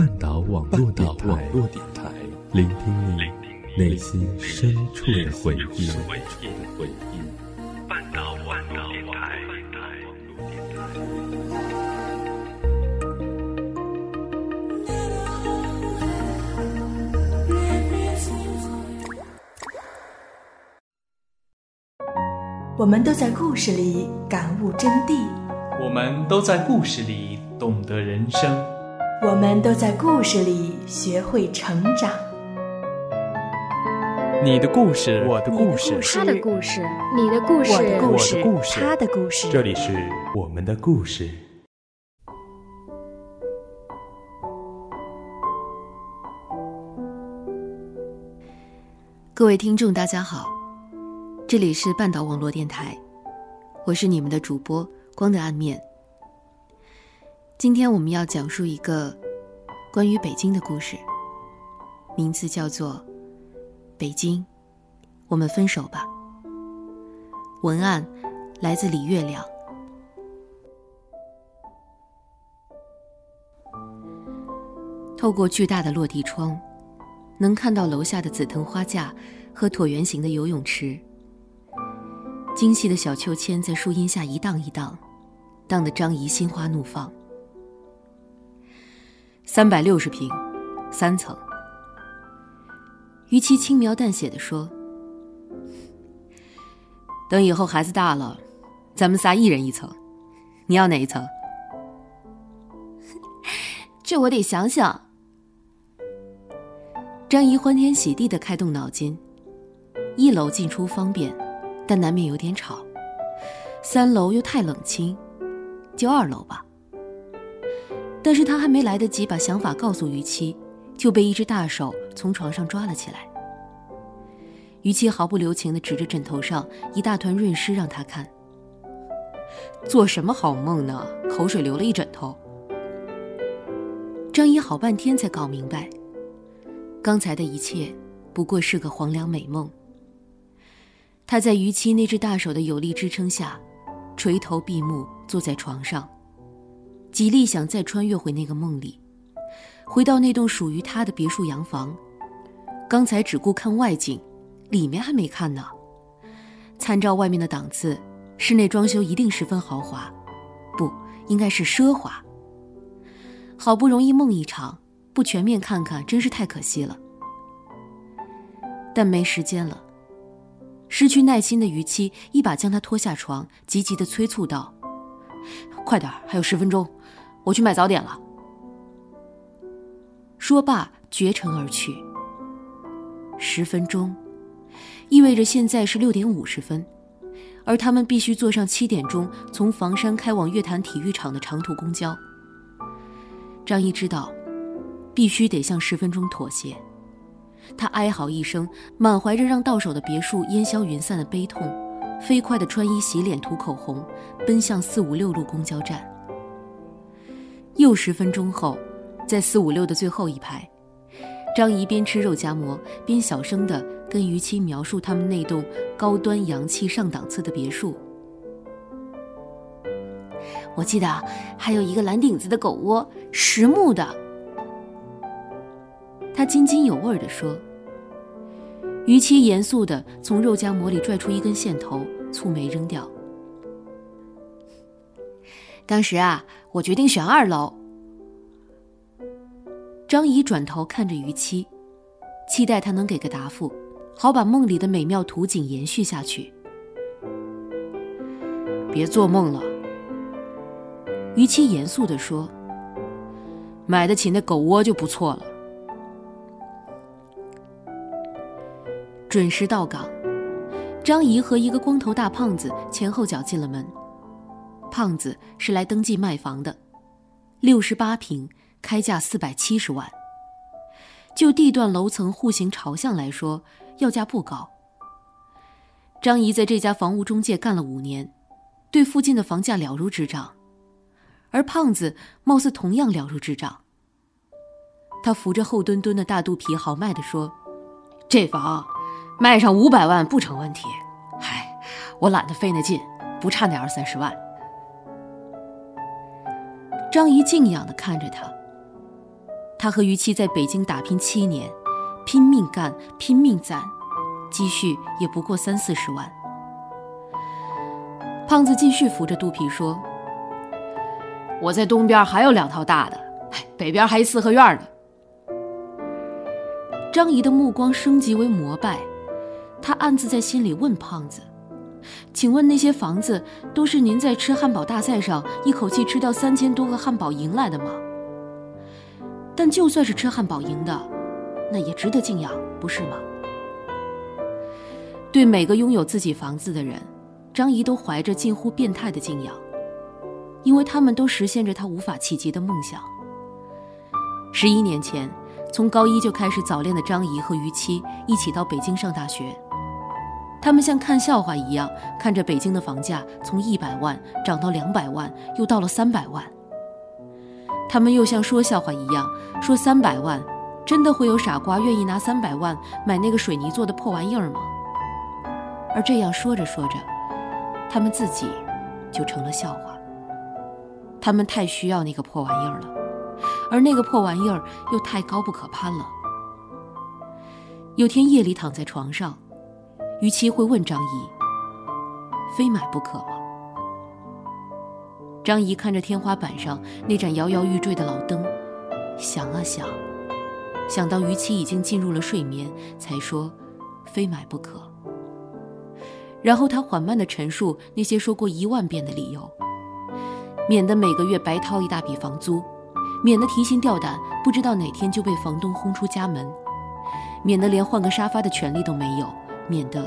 半岛网络电台，聆听你内心深处的回忆。半岛网络电台。我们都在故事里感悟真谛，我们都在故事里懂得人生，我们都在故事里学会成长。你的故事，我的故事，他的故事，你的故事，我的故事，他的故事。这里是我们的故事。各位听众，大家好。这里是半岛网络电台，我是你们的主播光的暗面。今天我们要讲述一个关于北京的故事，名字叫做北京，我们分手吧。文案来自李月亮。透过巨大的落地窗，能看到楼下的紫藤花架和椭圆形的游泳池，精细的小秋千在树荫下一荡一荡，荡得张仪心花怒放。360平，3层。于其轻描淡写地说：“等以后孩子大了，咱们仨一人一层，你要哪一层？”这我得想想。张仪欢天喜地地开动脑筋，一楼进出方便，但难免有点吵，3楼又太冷清，就2楼吧。但是他还没来得及把想法告诉于七，就被一只大手从床上抓了起来。于七毫不留情地指着枕头上一大团润湿让他看。做什么好梦呢？口水流了一枕头。张一好半天才搞明白，刚才的一切不过是个黄粱美梦。他在于七那只大手的有力支撑下，垂头闭目坐在床上，极力想再穿越回那个梦里，回到那栋属于他的别墅洋房。刚才只顾看外景，里面还没看呢。参照外面的档次，室内装修一定十分豪华，不，应该是奢华。好不容易梦一场，不全面看看真是太可惜了。但没时间了。失去耐心的于七一把将他拖下床，急急地催促道：“快点，还有10分钟，我去买早点了。”说罢，绝尘而去。10分钟，意味着现在是6点50分，而他们必须坐上7点钟从房山开往月坛体育场的长途公交。张一知道，必须得向10分钟妥协。他哀嚎一声，满怀着让到手的别墅烟消云散的悲痛，飞快地穿衣洗脸涂口红，奔向456路公交站。又10分钟后，在456的最后一排，张仪边吃肉夹馍边小声地跟于七描述他们那栋高端洋气上档次的别墅。我记得还有一个蓝顶子的狗窝，实木的。他津津有味地说。于七严肃地从肉夹馍里拽出一根线头，蹙眉扔掉。当时我决定选2楼。张仪转头看着于七，期待他能给个答复，好把梦里的美妙图景延续下去。别做梦了，于七严肃地说，买得起那狗窝就不错了。准时到岗，张仪和一个光头大胖子前后脚进了门。胖子是来登记卖房的，68平，开价470万。就地段、楼层、户型、朝向来说，要价不高。张仪在这家房屋中介干了5年，对附近的房价了如指掌，而胖子貌似同样了如指掌。他扶着厚墩墩的大肚皮，豪迈地说：“这房卖上500万不成问题，我懒得费那劲，不差那20-30万。张仪敬仰地看着他，他和于七在北京打拼7年，拼命干，拼命攒，积蓄也不过30-40万。胖子继续扶着肚皮说：“我在东边还有2套大的，北边还有4合院呢。”张仪的目光升级为膜拜，他暗自在心里问胖子：“请问那些房子都是您在吃汉堡大赛上一口气吃掉3000多个汉堡赢来的吗？”但就算是吃汉堡赢的，那也值得敬仰，不是吗？对每个拥有自己房子的人，张仪都怀着近乎变态的敬仰，因为他们都实现着他无法企及的梦想。11年前，从高一就开始早恋的张仪和于七一起到北京上大学，他们像看笑话一样看着北京的房价从100万涨到200万，又到了300万。他们又像说笑话一样说300万，真的会有傻瓜愿意拿300万买那个水泥做的破玩意儿吗？而这样说着说着，他们自己就成了笑话。他们太需要那个破玩意儿了，而那个破玩意儿又太高不可攀了。有天夜里躺在床上，于七会问张仪：“非买不可吗？”张仪看着天花板上那盏摇摇欲坠的老灯，想啊想，想到于七已经进入了睡眠，才说：“非买不可。”然后他缓慢地陈述那些说过1万遍的理由，免得每个月白掏一大笔房租，免得提心吊胆不知道哪天就被房东轰出家门，免得连换个沙发的权利都没有，免得……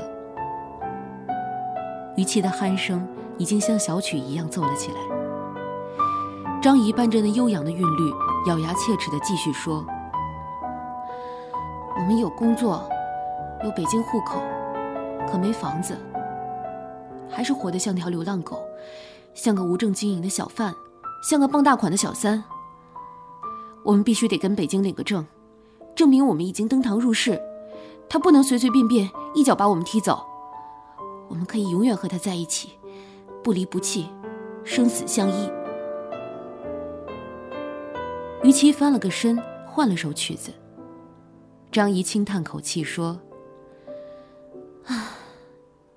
于七的鼾声已经像小曲一样奏了起来。张仪伴着那悠扬的韵律，咬牙切齿地继续说：“我们有工作，有北京户口，可没房子，还是活得像条流浪狗，像个无证经营的小贩，像个傍大款的小三。我们必须得跟北京领个证，证明我们已经登堂入室，他不能随随便便一脚把我们踢走。我们可以永远和他在一起，不离不弃，生死相依。”于七翻了个身，换了首曲子。张仪轻叹口气说：“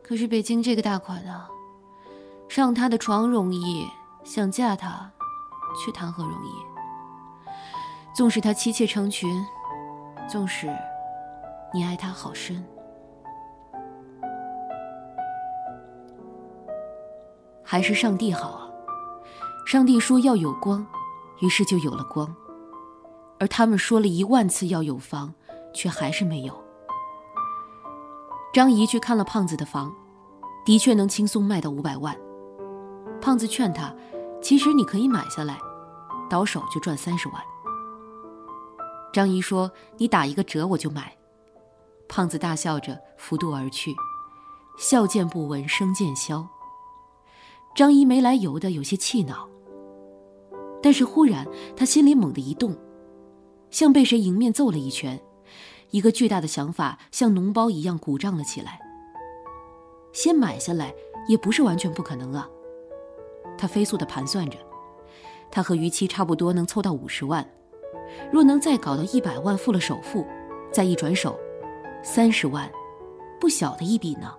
可是北京这个大款啊，上他的床容易，想嫁他，去谈何容易？纵使他妻妾成群，纵使你爱他好深。”还是上帝好啊！上帝说要有光，于是就有了光。而他们说了1万次要有房，却还是没有。张仪去看了胖子的房，的确能轻松卖到500万。胖子劝他，其实你可以买下来，倒手就赚30万。张仪说：“你打1个折我就买。”胖子大笑着拂肚而去，笑渐不闻声渐消。张仪没来由的有些气恼，但是忽然他心里猛地一动，像被谁迎面揍了一拳，一个巨大的想法像脓包一样鼓胀了起来。先买下来也不是完全不可能啊！他飞速地盘算着，他和于七差不多能凑到50万。若能再搞到100万付了首付，再一转手30万，不小的一笔呢。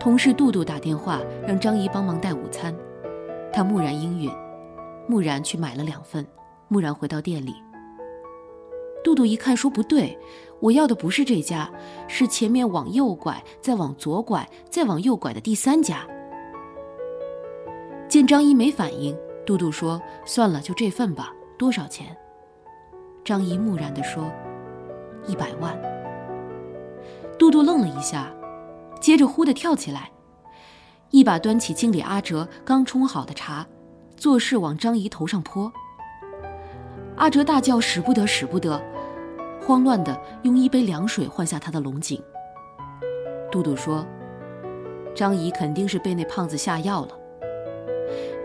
同事杜杜打电话让张仪帮忙带午餐，他木然应允，木然去买了2份，木然回到店里。杜杜一看说：“不对，我要的不是这家，是前面往右拐，再往左拐，再往右拐的第3家。”见张仪没反应，杜杜说：“算了，就这份吧。多少钱？”张仪木然地说：“100万。”杜杜愣了一下，接着忽地跳起来，一把端起经理阿哲刚冲好的茶，做势往张仪头上泼。阿哲大叫：“使不得，使不得！”慌乱地用1杯凉水换下他的龙井。杜杜说：“张仪肯定是被那胖子下药了。”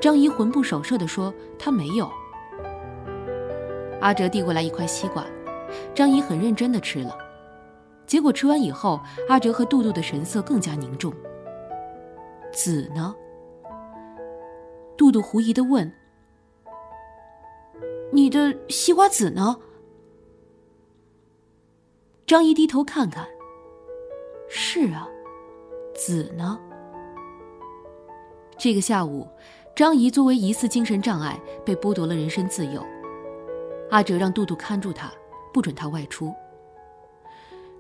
张仪魂不守舍地说：“他没有。”阿哲递过来1块西瓜，张仪很认真地吃了。结果吃完以后，阿哲和杜杜的神色更加凝重。子呢？杜杜狐疑地问：“你的西瓜籽呢？张姨低头看看，是啊，籽呢？这个下午，张姨作为疑似精神障碍被剥夺了人身自由。阿哲让杜杜看住她，不准她外出。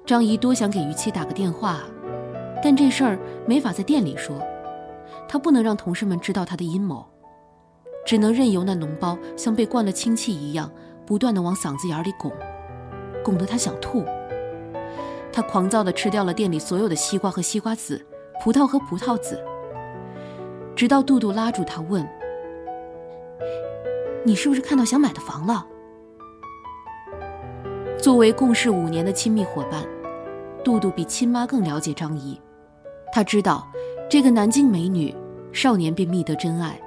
张姨多想给于七打个电话，但这事儿没法在店里说，她不能让同事们知道她的阴谋，只能任由那脓包像被灌了氢气一样，不断地往嗓子眼里拱，拱得她想吐。她狂躁地吃掉了店里所有的西瓜和西瓜籽，葡萄和葡萄籽，直到杜杜拉住她问：“你是不是看到想买的房了？”作为共事5年的亲密伙伴，杜杜比亲妈更了解张姨，她知道这个南京美女少年便觅得真爱，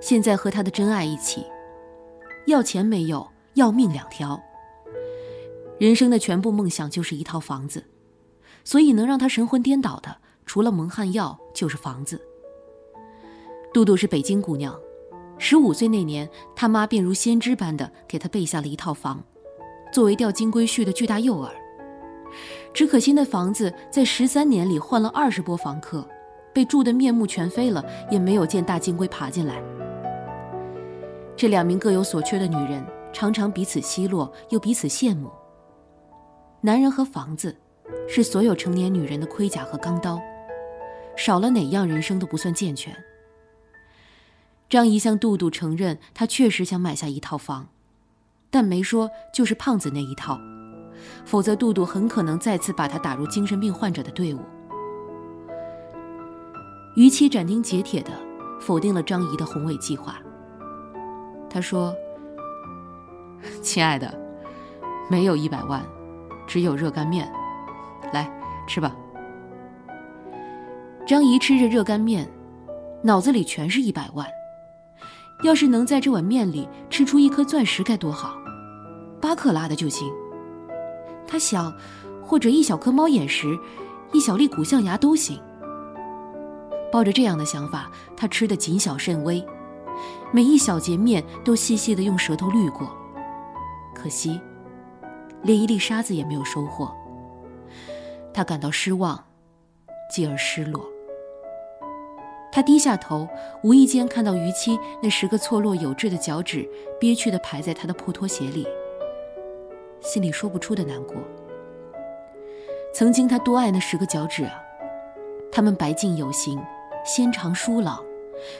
现在和她的真爱一起，要钱没有，要命2条。人生的全部梦想就是一套房子，所以能让她神魂颠倒的除了蒙汗药就是房子。杜杜是北京姑娘，15岁那年，她妈便如先知般的给她备下了一套房，作为钓金龟婿的巨大诱饵。只可惜那房子在13年里换了20波房客，被住得面目全非了，也没有见大金龟爬进来。这2名各有所缺的女人常常彼此奚落，又彼此羡慕。男人和房子是所有成年女人的盔甲和钢刀，少了哪样人生都不算健全。张姨向杜杜承认，她确实想买下一套房，但没说就是胖子那一套，否则杜杜很可能再次把他打入精神病患者的队伍。于七斩钉截铁地否定了张姨的宏伟计划。他说：“亲爱的，没有100万，只有热干面，来吃吧。”张姨吃着热干面，脑子里全是100万。要是能在这碗面里吃出一颗钻石该多好，8克拉的就行。他想，或者一小颗猫眼石，一小粒骨象牙都行。抱着这样的想法，他吃得谨小慎微，每一小节面都细细地用舌头滤过。可惜，连一粒沙子也没有收获。他感到失望，继而失落。他低下头，无意间看到于七那10个错落有致的脚趾憋屈地排在他的破拖鞋里，心里说不出的难过。曾经他多爱那10个脚趾啊，他们白净有形，纤长疏朗，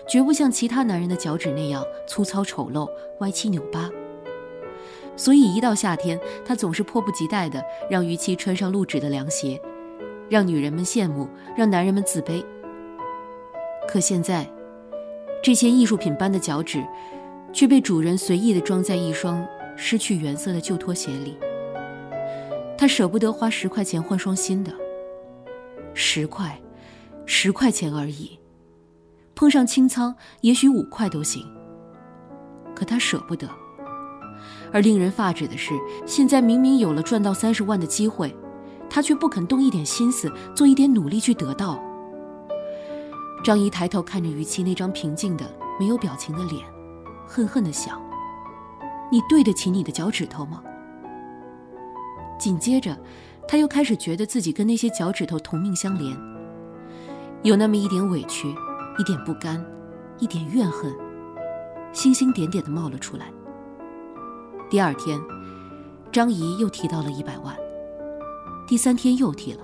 绝不像其他男人的脚趾那样粗糙丑陋，歪七扭八。所以一到夏天，他总是迫不及待地让于七穿上露趾的凉鞋，让女人们羡慕，让男人们自卑。可现在，这些艺术品般的脚趾，却被主人随意地装在一双失去原色的旧拖鞋里。他舍不得花10块钱换双新的，10块钱而已，碰上清仓也许5块都行。可他舍不得。而令人发指的是，现在明明有了赚到30万的机会，他却不肯动一点心思，做一点努力去得到。张姨抬头看着于七那张平静的没有表情的脸，恨恨地想：你对得起你的脚趾头吗？紧接着她又开始觉得自己跟那些脚趾头同命相连，有那么一点委屈，一点不甘，一点怨恨，星星点点地冒了出来。第2天，张姨又提到了100万，第3天又提了。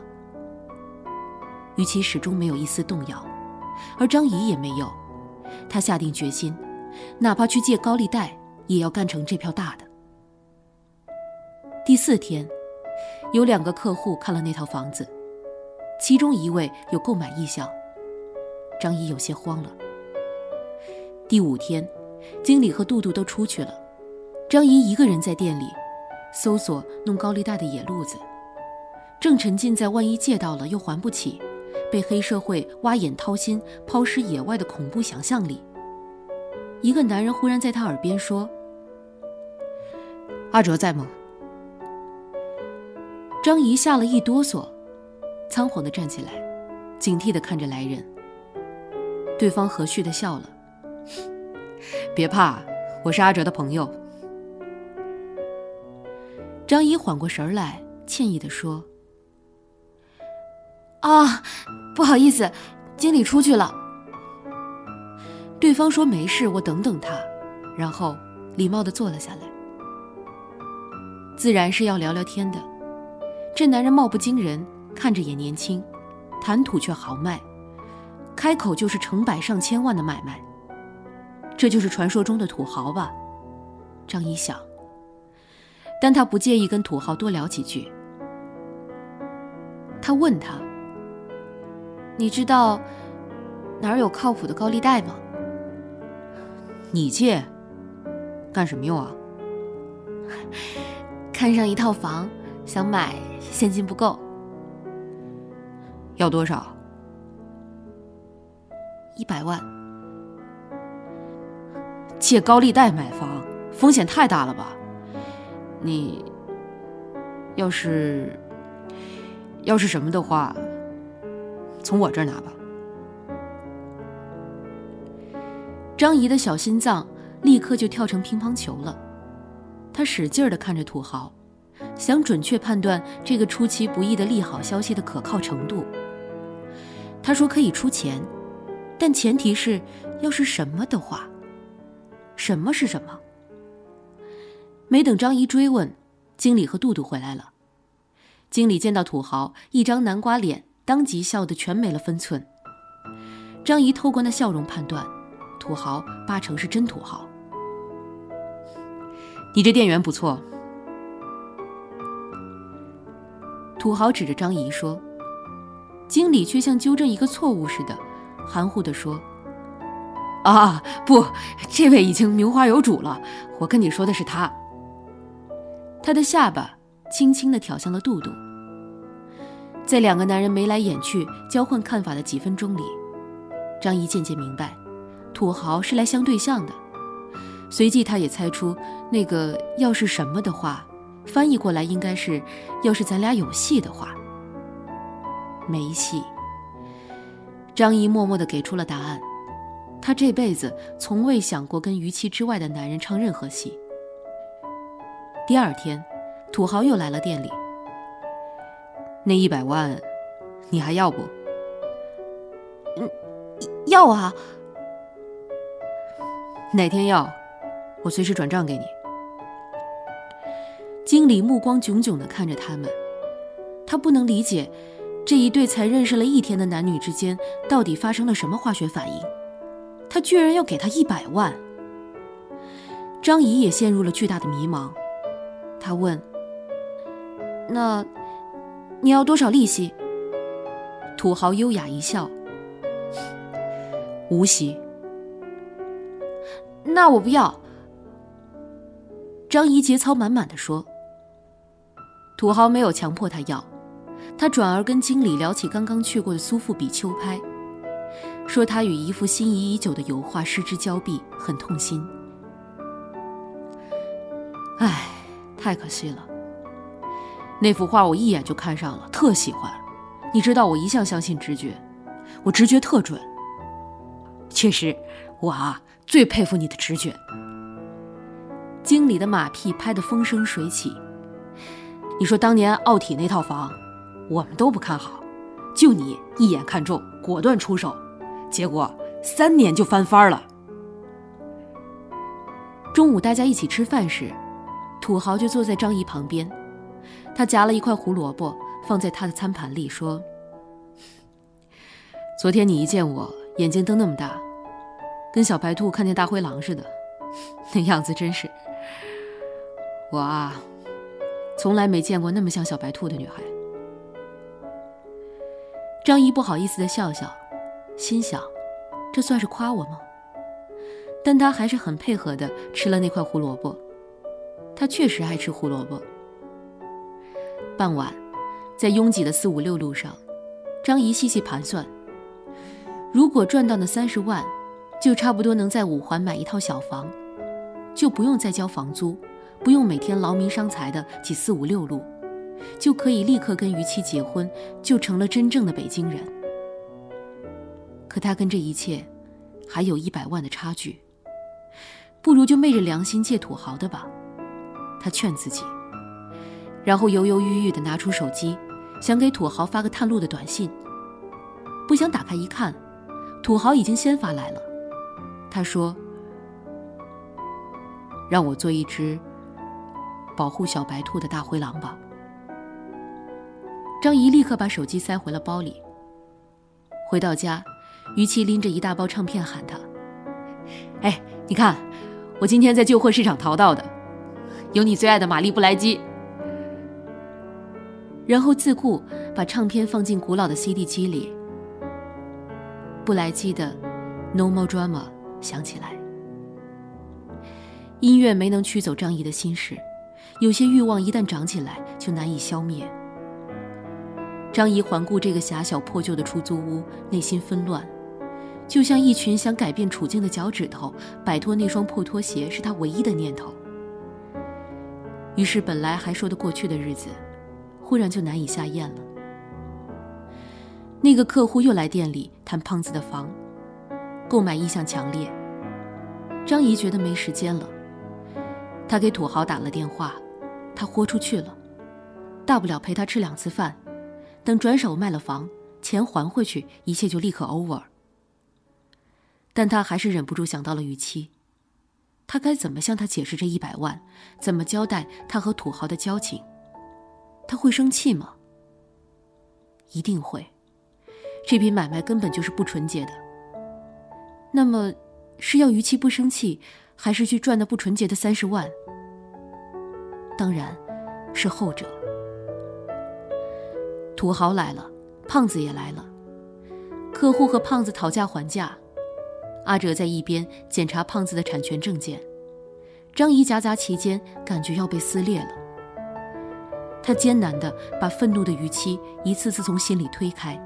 于七始终没有一丝动摇，而张姨也没有。她下定决心，哪怕去借高利贷，也要干成这票大的。第4天，有2个客户看了那套房子，其中一位有购买意向，张姨有些慌了。第5天，经理和杜杜都出去了，张姨一个人在店里搜索弄高利贷的野路子，正沉浸在万一借到了又还不起，被黑社会挖眼掏心抛尸野外的恐怖想象力。一个男人忽然在他耳边说：“阿哲在吗？”张姨吓了一哆嗦，仓皇地站起来，警惕地看着来人。对方和煦地笑了：“别怕，我是阿哲的朋友。”张姨缓过神来，歉意地说：“啊，不好意思，经理出去了。”对方说：“没事，我等等他。”然后礼貌地坐了下来。自然是要聊聊天的。这男人貌不惊人，看着也年轻，谈吐却豪迈，开口就是成百上千万的买卖。这就是传说中的土豪吧？张姨想，但他不介意跟土豪多聊几句。他问他：“你知道哪儿有靠谱的高利贷吗？”“你借干什么用啊？”“看上一套房，想买，现金不够。”“要多少？”“100万。”“借高利贷买房，风险太大了吧？你要是什么的话，从我这儿拿吧。”张姨的小心脏立刻就跳成乒乓球了。她使劲地看着土豪，想准确判断这个出其不意的利好消息的可靠程度。她说可以出钱，但前提是要是什么的话。什么是什么？没等张姨追问，经理和杜杜回来了。经理见到土豪一张南瓜脸，当即笑得全没了分寸。张姨透过那笑容判断，土豪8成是真土豪。“你这店员不错。”土豪指着张姨说。经理却像纠正一个错误似的，含糊地说：“啊，不，这位已经名花有主了，我跟你说的是他。”他的下巴轻轻地挑向了杜杜。在两个男人眉来眼去交换看法的几分钟里，张姨渐渐明白土豪是来相对象的。随即他也猜出那个要是什么的话翻译过来应该是要是咱俩有戏的话。没戏。张姨默默地给出了答案。他这辈子从未想过跟于七之外的男人唱任何戏。第二天，土豪又来了店里。“那100万，你还要不？”“要啊。”“哪天要，我随时转账给你。”经理目光炯炯地看着他们，他不能理解，这一对才认识了1天的男女之间到底发生了什么化学反应。他居然要给他100万。张姨也陷入了巨大的迷茫。他问：“那你要多少利息？”土豪优雅一笑：“无息。”“那我不要。”张姨节操满满地说。土豪没有强迫他要，他转而跟经理聊起刚刚去过的苏富比秋拍，说他与一幅心仪已久的油画失之交臂，很痛心。“唉，太可惜了，那幅画我一眼就看上了，特喜欢。你知道我一向相信直觉，我直觉特准。”“确实，我啊最佩服你的直觉。”经理的马屁拍得风生水起。“你说当年奥体那套房，我们都不看好，就你一眼看中，果断出手，结果3年就翻番了。”中午大家一起吃饭时，土豪就坐在张姨旁边，他夹了一块胡萝卜放在他的餐盘里，说：“昨天你一见我，眼睛瞪那么大，跟小白兔看见大灰狼似的，那样子真是……我啊，从来没见过那么像小白兔的女孩。”张姨不好意思地笑笑，心想这算是夸我吗？但她还是很配合地吃了那块胡萝卜。她确实爱吃胡萝卜。傍晚，在拥挤的456路上，张姨细细盘算，如果赚到那30万，就差不多能在5环买一套小房，就不用再交房租，不用每天劳民伤财地挤456路，就可以立刻跟于七结婚，就成了真正的北京人。可他跟这一切还有100万的差距，不如就昧着良心借土豪的吧。他劝自己，然后犹犹豫豫地拿出手机，想给土豪发个探路的短信。不想打开一看，土豪已经先发来了。他说：“让我做一只保护小白兔的大灰狼吧。”张姨立刻把手机塞回了包里。回到家，于琦拎着一大包唱片喊他：“哎，你看，我今天在旧货市场淘到的，有你最爱的玛丽布莱基。”然后自顾把唱片放进古老的 CD 机里。布莱基的 No More Drama 响起来。音乐没能驱走张姨的心事，有些欲望一旦长起来就难以消灭。张姨环顾这个狭小破旧的出租屋，内心纷乱，就像一群想改变处境的脚趾头，摆脱那双破拖鞋是她唯一的念头。于是本来还说得过去的日子忽然就难以下咽了。那个客户又来店里谈胖子的房，购买意向强烈。张姨觉得没时间了，她给土豪打了电话，他豁出去了，大不了陪他吃2次饭，等转手卖了房，钱还回去，一切就立刻 over。 但他还是忍不住想到了于琦，他该怎么向他解释这100万？怎么交代他和土豪的交情？他会生气吗？一定会，这笔买卖根本就是不纯洁的。那么，是要逾期不生气，还是去赚那不纯洁的30万？当然，是后者。土豪来了，胖子也来了，客户和胖子讨价还价。阿哲在一边检查胖子的产权证件，张姨夹杂其间，感觉要被撕裂了。他艰难地把愤怒的逾期一次次从心里推开，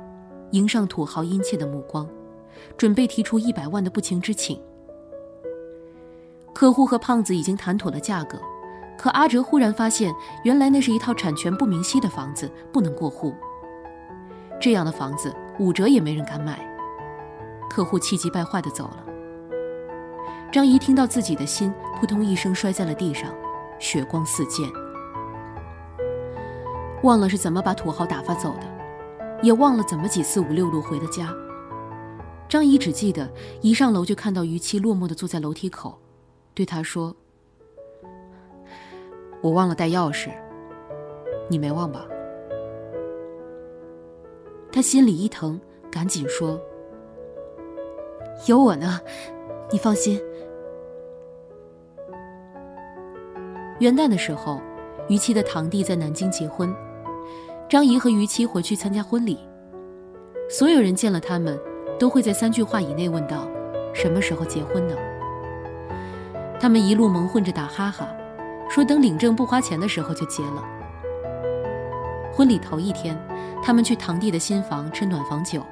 迎上土豪殷切的目光，准备提出100万的不情之请。客户和胖子已经谈妥了价格，可阿哲忽然发现，原来那是一套产权不明晰的房子，不能过户。这样的房子5折也没人敢买。客户气急败坏地走了。张姨听到自己的心扑通一声摔在了地上，血光四溅。忘了是怎么把土豪打发走的，也忘了怎么几次5、6路回的家。张姨只记得一上楼就看到于琦落寞地坐在楼梯口，对他说：“我忘了带钥匙，你没忘吧？”他心里一疼，赶紧说：“有我呢，你放心。”元旦的时候，于琦的堂弟在南京结婚，张姨和于琦回去参加婚礼。所有人见了他们，都会在3句话以内问道：“什么时候结婚呢？”他们一路蒙混着打哈哈，说等领证不花钱的时候就结了。婚礼头一天，他们去堂弟的新房吃暖房酒。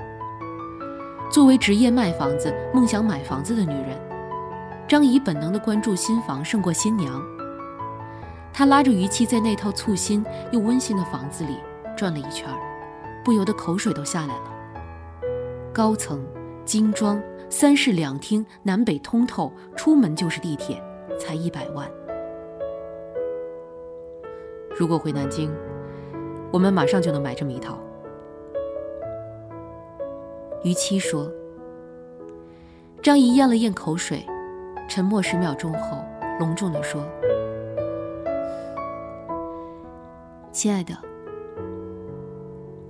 作为职业卖房子、梦想买房子的女人，张姨本能地关注新房胜过新娘。他拉着于琦在那套簇新又温馨的房子里转了一圈，不由得口水都下来了。高层、精装、3室2厅，南北通透，出门就是地铁，才100万。如果回南京，我们马上就能买这么一套。于琦说。张姨咽了咽口水，沉默10秒钟后，隆重地说：“亲爱的，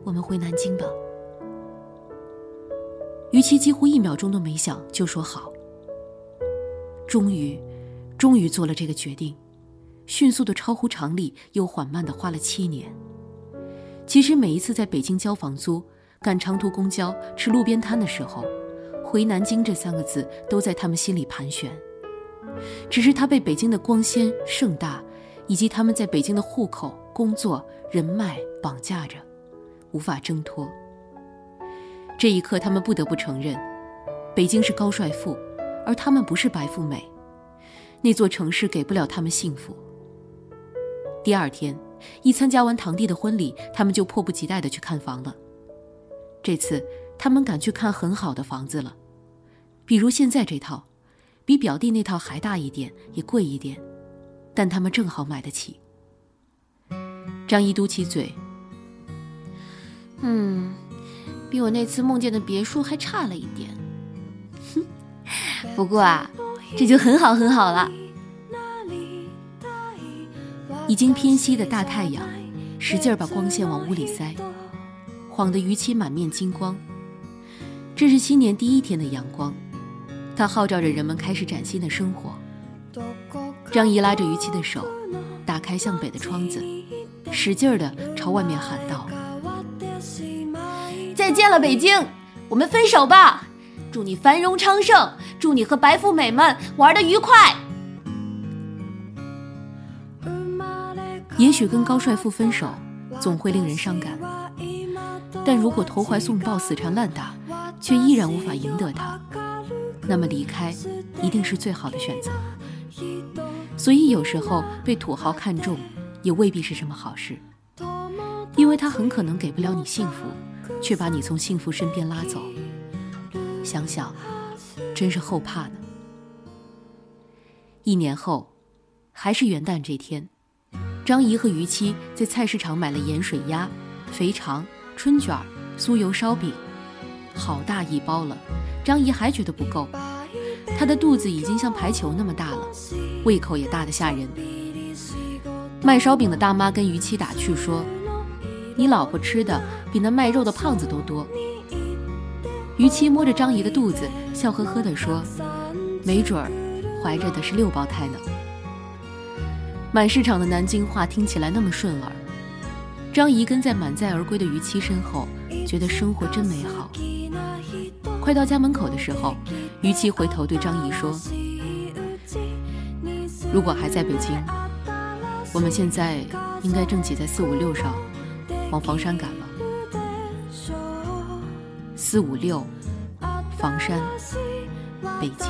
我们回南京吧。”于琦几乎1秒钟都没想就说好。终于做了这个决定，迅速的超乎常理，又缓慢的花了7年。其实每一次在北京交房租、赶长途公交、吃路边摊的时候，回南京这3个字都在他们心里盘旋。只是他被北京的光鲜盛大，以及他们在北京的户口、工作、人脉绑架着，无法挣脱。这一刻，他们不得不承认，北京是高帅富，而他们不是白富美。那座城市给不了他们幸福。第2天，一参加完堂弟的婚礼，他们就迫不及待地去看房了。这次，他们敢去看很好的房子了，比如现在这套，比表弟那套还大一点，也贵一点，但他们正好买得起。张一嘟起嘴，比我那次梦见的别墅还差了一点。不过啊，这就很好很好了。已经偏西的大太阳使劲把光线往屋里塞，晃得于七满面金光。这是新年第一天的阳光，它号召着人们开始崭新的生活。张姨拉着于七的手，打开向北的窗子，使劲地朝外面喊道：再见了北京，我们分手吧，祝你繁荣昌盛，祝你和白富美们玩得愉快。也许跟高帅富分手总会令人伤感，但如果投怀送抱死缠烂打却依然无法赢得他，那么离开一定是最好的选择。所以有时候被土豪看中也未必是什么好事，因为他很可能给不了你幸福，却把你从幸福身边拉走。想想真是后怕呢。1年后还是元旦这天，张姨和于七在菜市场买了盐水鸭、肥肠、春卷、酥油烧饼，好大一包了。张姨还觉得不够，她的肚子已经像排球那么大了，胃口也大得吓人。卖烧饼的大妈跟于七打趣说：你老婆吃的比那卖肉的胖子都多。于七摸着张姨的肚子，笑呵呵地说：没准儿怀着的是6胞胎呢。满市场的南京话听起来那么顺耳，张姨跟在满载而归的于七身后，觉得生活真美好。快到家门口的时候，于七回头对张姨说：如果还在北京，我们现在应该正挤在456上往房山赶了。456，房山，北京。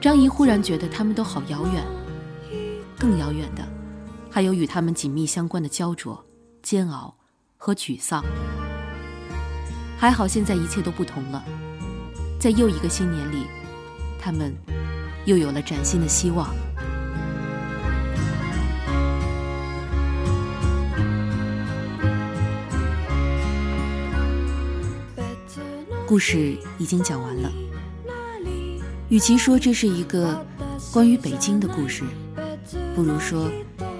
张姨忽然觉得他们都好遥远，更遥远的还有与他们紧密相关的焦灼、煎熬和沮丧。还好现在一切都不同了，在又一个新年里，他们又有了崭新的希望。故事已经讲完了，与其说这是一个关于北京的故事，不如说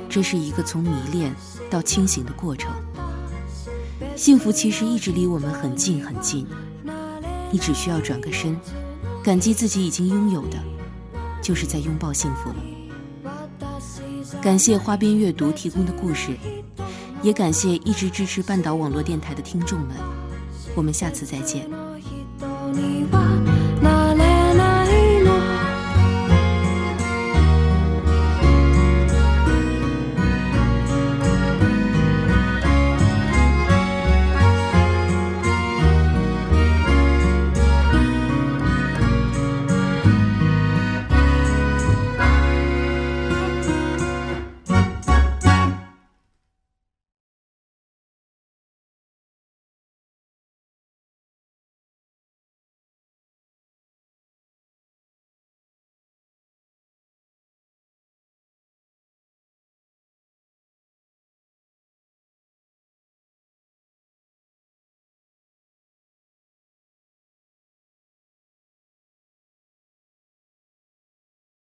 这是一个从迷恋到清醒的过程。幸福其实一直离我们很近很近，你只需要转个身，感激自己已经拥有的，就是在拥抱幸福了。感谢花边阅读提供的故事，也感谢一直支持半岛网络电台的听众们，我们下次再见。